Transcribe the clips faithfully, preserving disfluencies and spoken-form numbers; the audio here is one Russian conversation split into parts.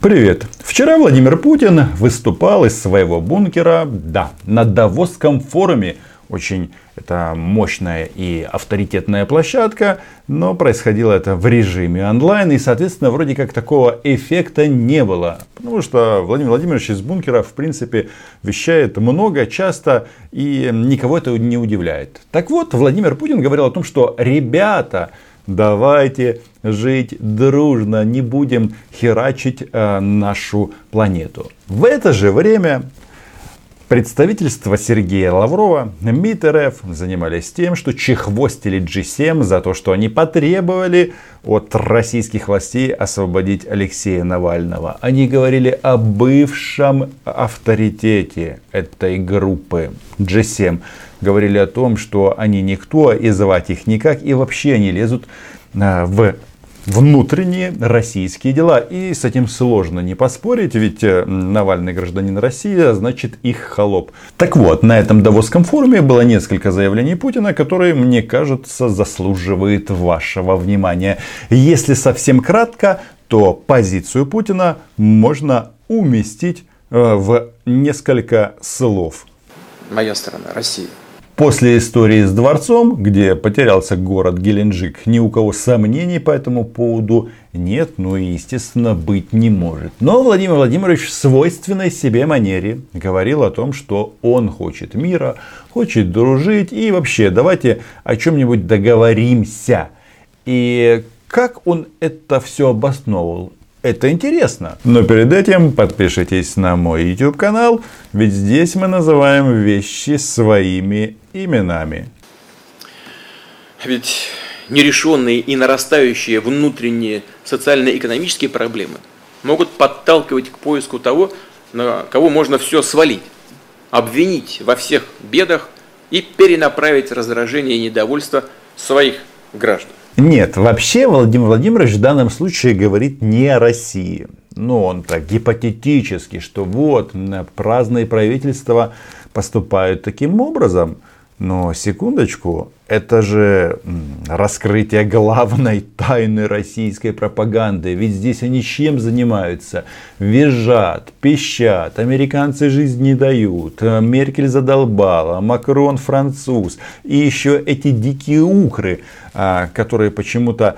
Привет! Вчера Владимир Путин выступал из своего бункера, да, на Давосском форуме. Очень это мощная и авторитетная площадка, но происходило это в режиме онлайн, и, соответственно, вроде как такого эффекта не было. Потому что Владимир Владимирович из бункера, в принципе, вещает много, часто, и никого это не удивляет. Так вот, Владимир Путин говорил о том, что «ребята, давайте жить дружно, не будем херачить э, нашу планету». В это же время представительство Сергея Лаврова, МИД РФ занимались тем, что чехвостили джи семь за то, что они потребовали от российских властей освободить Алексея Навального. Они говорили о бывшем авторитете этой группы джи семь. Говорили о том, что они никто, и звать их никак, и вообще они лезут в внутренние российские дела. И с этим сложно не поспорить, ведь Навальный гражданин России, а значит их холоп. Так вот, на этом Давосском форуме было несколько заявлений Путина, которые, мне кажется, заслуживают вашего внимания. Если совсем кратко, то позицию Путина можно уместить в несколько слов. Моя страна, Россия. После истории с дворцом, где потерялся город Геленджик, ни у кого сомнений по этому поводу нет, ну и, естественно, быть не может. Но Владимир Владимирович в свойственной себе манере говорил о том, что он хочет мира, хочет дружить и вообще давайте о чем-нибудь договоримся. И как он это все обосновывал? Это интересно. Но перед этим подпишитесь на мой YouTube канал, ведь здесь мы называем вещи своими именами. Ведь нерешенные и нарастающие внутренние социально-экономические проблемы могут подталкивать к поиску того, на кого можно все свалить, обвинить во всех бедах и перенаправить раздражение и недовольство своих граждан. Нет, вообще Владимир Владимирович в данном случае говорит не о России. Но он так гипотетически, что вот, разные правительства поступают таким образом. Но секундочку, это же раскрытие главной тайны российской пропаганды. Ведь здесь они чем занимаются? Визжат, пищат, американцы жизнь не дают, Меркель задолбала, Макрон француз. И еще эти дикие укры, которые почему-то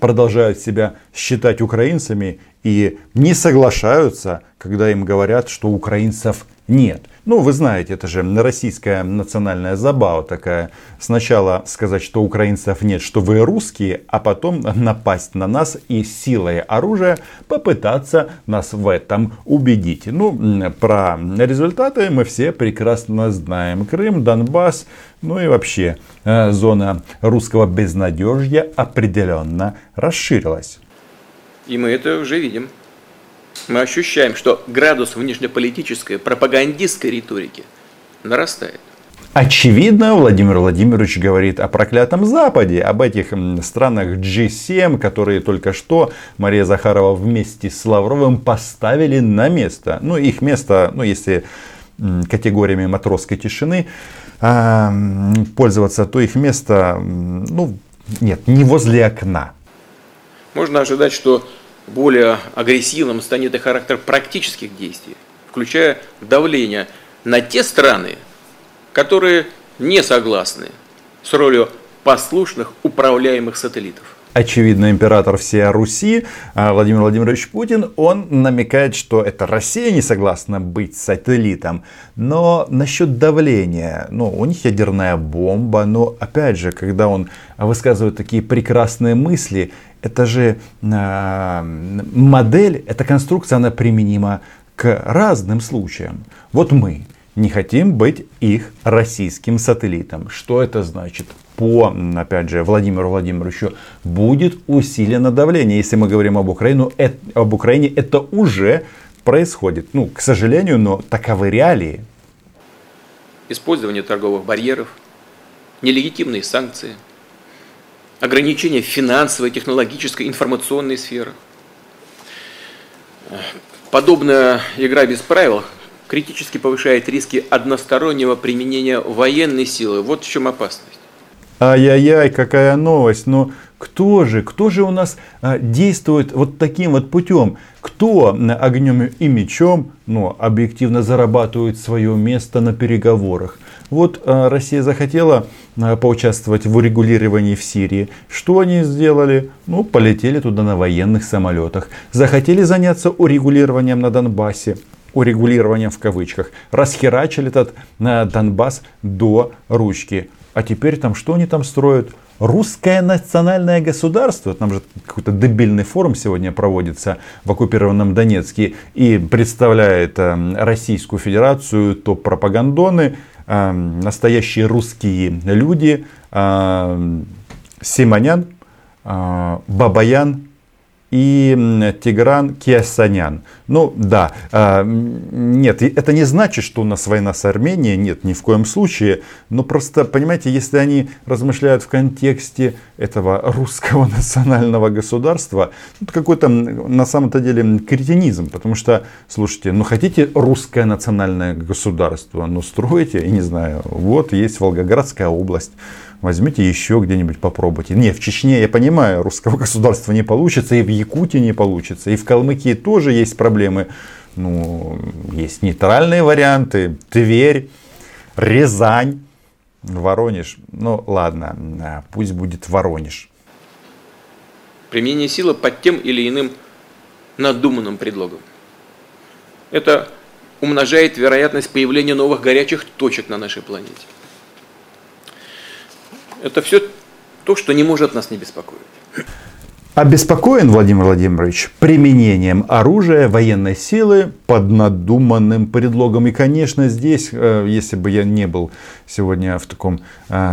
продолжают себя считать украинцами и не соглашаются, когда им говорят, что украинцев нет. Ну, вы знаете, это же российская национальная забава такая. Сначала сказать, что украинцев нет, что вы русские, а потом напасть на нас и силой оружия попытаться нас в этом убедить. Ну, про результаты мы все прекрасно знаем. Крым, Донбасс, ну и вообще зона русского безнадежья определенно расширилась. И мы это уже видим. Мы ощущаем, что градус внешнеполитической, пропагандистской риторики нарастает. Очевидно, Владимир Владимирович говорит о проклятом Западе, об этих странах джи семь, которые только что Мария Захарова вместе с Лавровым поставили на место. Ну, их место, ну, если категориями матросской тишины пользоваться, то их место, ну, нет, не возле окна. Можно ожидать, что более агрессивным станет и характер практических действий, включая давление на те страны, которые не согласны с ролью послушных управляемых сателлитов. Очевидно, император всей Руси Владимир Владимирович Путин, он намекает, что это Россия не согласна быть сателлитом. Но насчет давления, ну, у них ядерная бомба, но опять же, когда он высказывает такие прекрасные мысли, это же э, модель, эта конструкция, она применима к разным случаям. Вот мы не хотим быть их российским сателлитом. Что это значит? По, опять же, Владимиру Владимировичу будет усилено давление. Если мы говорим об Украине, это, об Украине, это уже происходит. Ну, к сожалению, но таковы реалии. Использование торговых барьеров, нелегитимные санкции, ограничения в финансовой, технологической, информационной сферах. Подобная игра без правил критически повышает риски одностороннего применения военной силы. Вот в чем опасность. Ай-яй-яй, какая новость. Но кто же, кто же у нас действует вот таким вот путем? Кто огнем и мечом, ну, объективно зарабатывает свое место на переговорах? Вот Россия захотела поучаствовать в урегулировании в Сирии. Что они сделали? Ну, полетели туда на военных самолетах. Захотели заняться урегулированием на Донбассе. Урегулированием в кавычках. Расхерачили этот Донбасс до ручки. А теперь там что они там строят? Русское национальное государство. Там же какой-то дебильный форум сегодня проводится в оккупированном Донецке. И представляет Российскую Федерацию топ-пропагандоны. Настоящие русские люди. Симонян, Бабаян. И Тигран Киасанян. Ну да, э, нет, это не значит, что у нас война с Арменией, нет, ни в коем случае. Но просто, понимаете, если они размышляют в контексте этого русского национального государства, это какой-то на самом-то деле кретинизм. Потому что, слушайте, ну хотите русское национальное государство, ну строите, я не знаю, вот есть Волгоградская область. Возьмите еще где-нибудь попробуйте. Не, в Чечне, я понимаю, русского государства не получится, и в Якутии не получится, и в Калмыкии тоже есть проблемы. Ну, есть нейтральные варианты. Тверь, Рязань, Воронеж. Ну, ладно, пусть будет Воронеж. Применение силы под тем или иным надуманным предлогом. Это умножает вероятность появления новых горячих точек на нашей планете. Это все то, что не может нас не беспокоить. Обеспокоен Владимир Владимирович применением оружия, военной силы под надуманным предлогом. И, конечно, здесь, если бы я не был сегодня в таком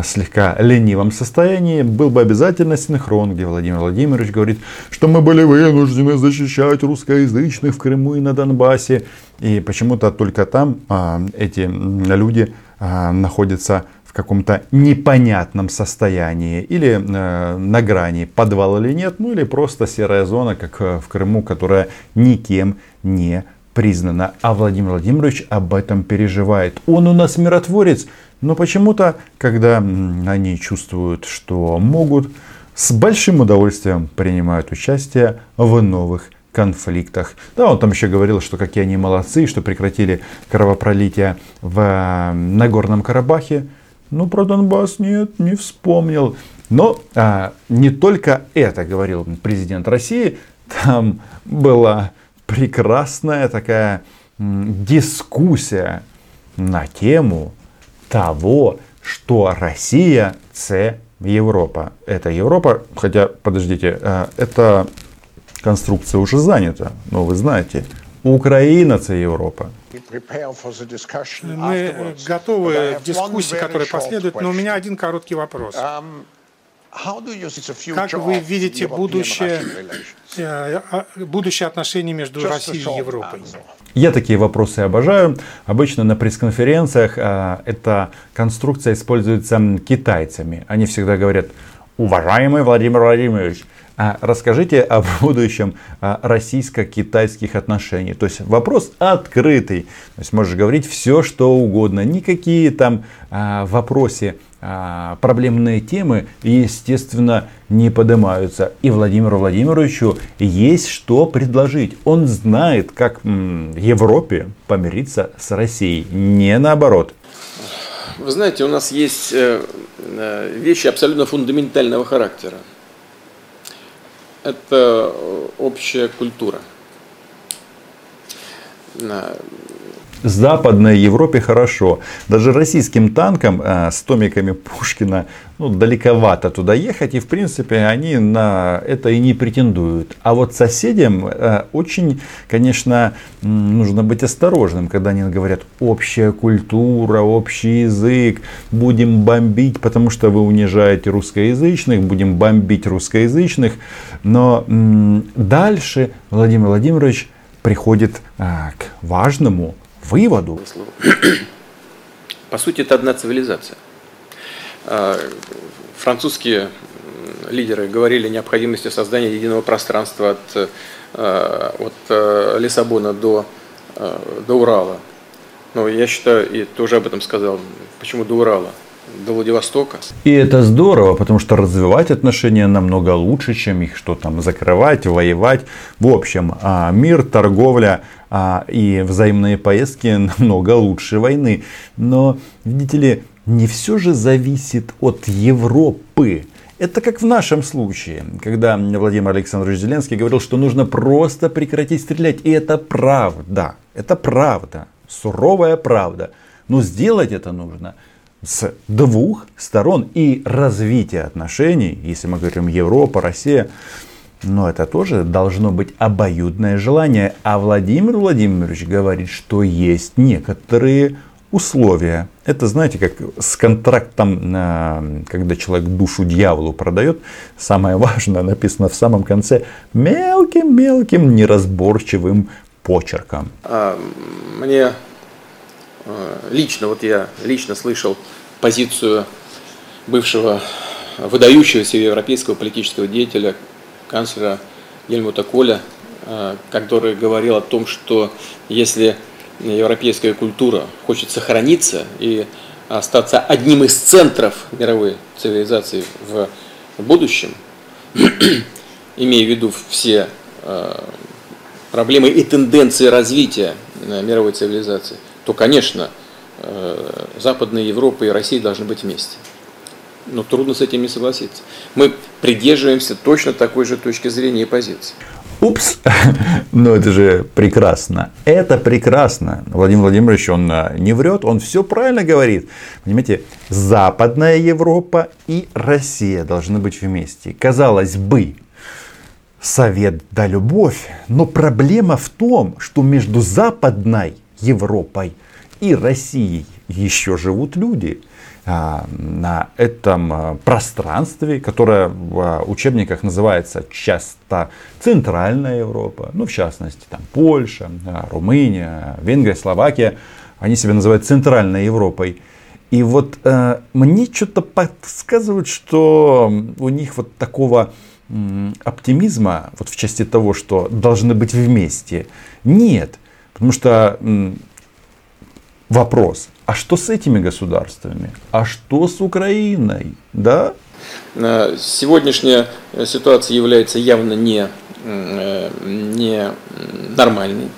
слегка ленивом состоянии, был бы обязательно синхрон, где Владимир Владимирович говорит, что мы были вынуждены защищать русскоязычных в Крыму и на Донбассе. И почему-то только там эти люди находятся в каком-то непонятном состоянии, или э, на грани подвала или нет, ну или просто серая зона, как в Крыму, которая никем не признана. А Владимир Владимирович об этом переживает. Он у нас миротворец, но почему-то, когда они чувствуют, что могут, с большим удовольствием принимают участие в новых конфликтах. Да, он там еще говорил, что какие они молодцы, что прекратили кровопролитие в Нагорном Карабахе. Ну, про Донбасс нет, не вспомнил. Но а, не только это говорил президент России. Там была прекрасная такая дискуссия на тему того, что Россия – це Европа. Это Европа, хотя, подождите, эта конструкция уже занята. Но вы знаете, Украина – це Европа. Мы готовы к дискуссии, которая последует, но у меня один короткий вопрос. Как вы видите будущее, будущее отношений между Россией и Европой? Я такие вопросы обожаю. Обычно на пресс-конференциях эта конструкция используется китайцами. Они всегда говорят: уважаемый Владимир Владимирович, расскажите о будущем российско-китайских отношений. То есть вопрос открытый. То есть можешь говорить все, что угодно. Никакие там а, вопросы, а, проблемные темы, естественно, не поднимаются. И Владимиру Владимировичу есть что предложить. Он знает, как м, Европе помириться с Россией. Не наоборот. Вы знаете, у нас есть вещи абсолютно фундаментального характера. Это общая культура. В Западной Европе хорошо. Даже российским танкам э, с томиками Пушкина ну, далековато туда ехать. И в принципе они на это и не претендуют. А вот соседям э, очень, конечно, нужно быть осторожным, когда они говорят: общая культура, общий язык, будем бомбить, потому что вы унижаете русскоязычных, будем бомбить русскоязычных. Но э, дальше Владимир Владимирович приходит э, к важному выводу. По сути, это одна цивилизация. Французские лидеры говорили о необходимости создания единого пространства от, от Лиссабона до, до Урала. Но я считаю, и тоже об этом сказал, почему до Урала? до Владивостока. И это здорово, потому что развивать отношения намного лучше, чем их что там закрывать, воевать. В общем, мир, торговля и взаимные поездки намного лучше войны. Но, видите ли, не все же зависит от Европы. Это как в нашем случае, когда Владимир Александрович Зеленский говорил, что нужно просто прекратить стрелять. И это правда. Это правда. Суровая правда. Но сделать это нужно с двух сторон. И развитие отношений, если мы говорим Европа, Россия, но это тоже должно быть обоюдное желание. А Владимир Владимирович говорит, что есть некоторые условия. Это, знаете, как с контрактом, когда человек душу дьяволу продает. Самое важное написано в самом конце мелким-мелким неразборчивым почерком. Мне лично, вот я лично слышал позицию бывшего выдающегося европейского политического деятеля, канцлера Гельмута Коля, который говорил о том, что если европейская культура хочет сохраниться и остаться одним из центров мировой цивилизации в будущем, имея в виду все проблемы и тенденции развития мировой цивилизации, то, конечно, Западная Европа и Россия должны быть вместе. Но трудно с этим не согласиться. Мы придерживаемся точно такой же точки зрения и позиции. Упс, ну это же прекрасно. Это прекрасно. Владимир Владимирович, он не врет, он все правильно говорит. Понимаете, Западная Европа и Россия должны быть вместе. Казалось бы, совет да любовь, но проблема в том, что между Западной Европой и Россией еще живут люди. На этом пространстве, которое в учебниках называется часто Центральная Европа, ну в частности там Польша, Румыния, Венгрия, Словакия, они себя называют Центральной Европой. И вот э, мне что-то подсказывают, что у них вот такого м, оптимизма, вот в части того, что должны быть вместе, нет. Потому что м, вопрос... А что с этими государствами? А что с Украиной? Да? Сегодняшняя ситуация является явно не, не нормальной.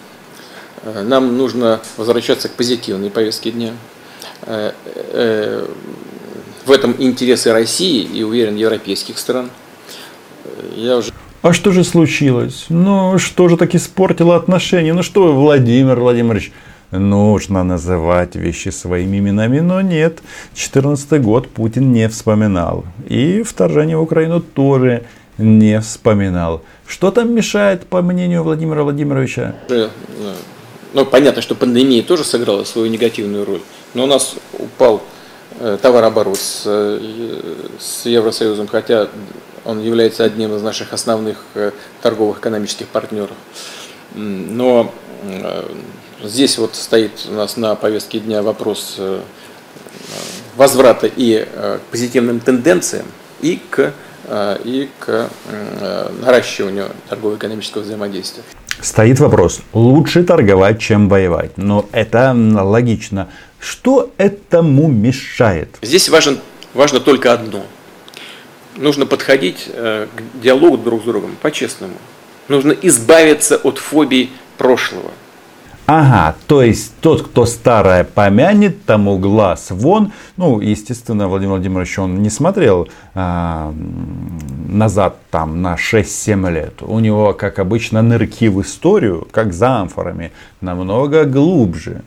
Нам нужно возвращаться к позитивной повестке дня. В этом интересы России и, уверен, европейских стран. Я уже... А что же случилось? Ну, что же так испортило отношения? Ну, что, Владимир Владимирович... Нужно называть вещи своими именами, но нет. четырнадцатый год Путин не вспоминал. И вторжение в Украину тоже не вспоминал. Что там мешает, по мнению Владимира Владимировича? Ну, понятно, что пандемия тоже сыграла свою негативную роль. Но у нас упал товарооборот с, с Евросоюзом, хотя он является одним из наших основных торговых экономических партнеров. Но... Здесь вот стоит у нас на повестке дня вопрос возврата и к позитивным тенденциям, и к, и к наращиванию торгово-экономического взаимодействия. Стоит вопрос, лучше торговать, чем воевать. Но это логично. Что этому мешает? Здесь важен, важно только одно. Нужно подходить к диалогу друг с другом по-честному. Нужно избавиться от фобий прошлого. Ага, то есть тот, кто старое помянет, тому глаз вон. Ну, естественно, Владимир Владимирович, он не смотрел э, назад там на шесть-семь лет. У него, как обычно, нырки в историю, как за амфорами, намного глубже.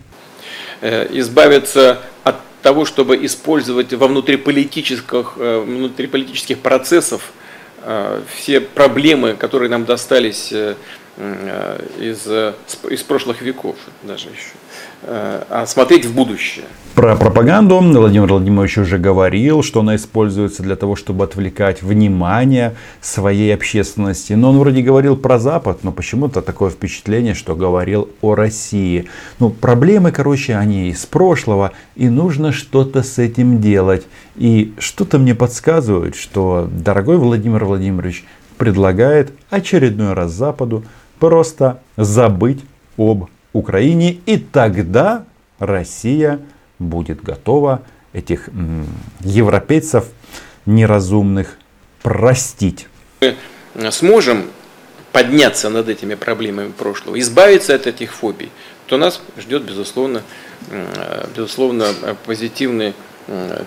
Избавиться от того, чтобы использовать во внутриполитических, внутриполитических процессах э, все проблемы, которые нам достались э, Из, из прошлых веков даже еще, а смотреть в будущее. Про пропаганду Владимир Владимирович уже говорил, что она используется для того, чтобы отвлекать внимание своей общественности. Но он вроде говорил про Запад, но почему-то такое впечатление, что говорил о России. Ну, проблемы, короче, они из прошлого, и нужно что-то с этим делать. И что-то мне подсказывает, что дорогой Владимир Владимирович предлагает очередной раз Западу просто забыть об Украине, и тогда Россия будет готова этих м, европейцев неразумных простить. Мы сможем подняться над этими проблемами прошлого, избавиться от этих фобий, то нас ждет, безусловно, безусловно позитивный,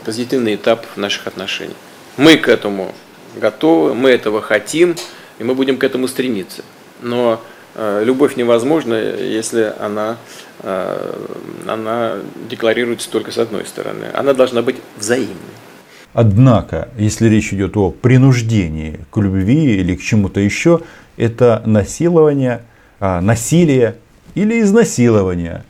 позитивный этап наших отношений. Мы к этому готовы, мы этого хотим, и мы будем к этому стремиться. Но любовь невозможна, если она, она декларируется только с одной стороны. Она должна быть взаимной. Однако, если речь идет о принуждении к любви или к чему-то еще, это насилование, насилие или изнасилование.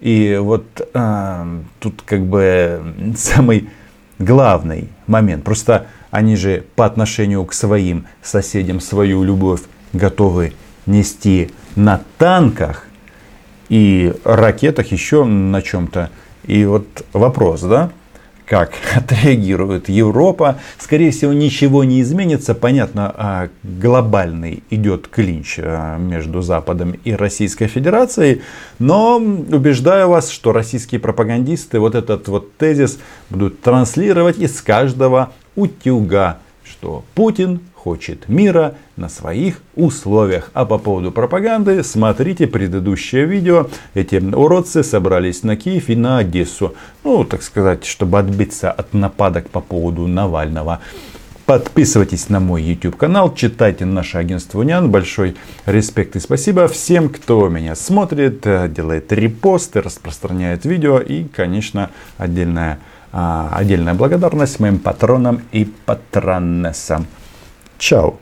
И вот а, тут как бы самый главный момент. Просто они же по отношению к своим соседям свою любовь готовы нести на танках и ракетах, еще на чем-то. И вот вопрос, да, как отреагирует Европа. Скорее всего, ничего не изменится. Понятно, глобальный идет клинч между Западом и Российской Федерацией. Но убеждаю вас, что российские пропагандисты вот этот вот тезис будут транслировать из каждого утюга, что Путин хочет мира на своих условиях. А по поводу пропаганды смотрите предыдущее видео. Эти уродцы собрались на Киев и на Одессу. Ну, так сказать, чтобы отбиться от нападок по поводу Навального. Подписывайтесь на мой YouTube канал, читайте наше агентство Униан. Большой респект и спасибо всем, кто меня смотрит, делает репосты, распространяет видео. И, конечно, отдельная, а, отдельная благодарность моим патронам и патронессам. Чао.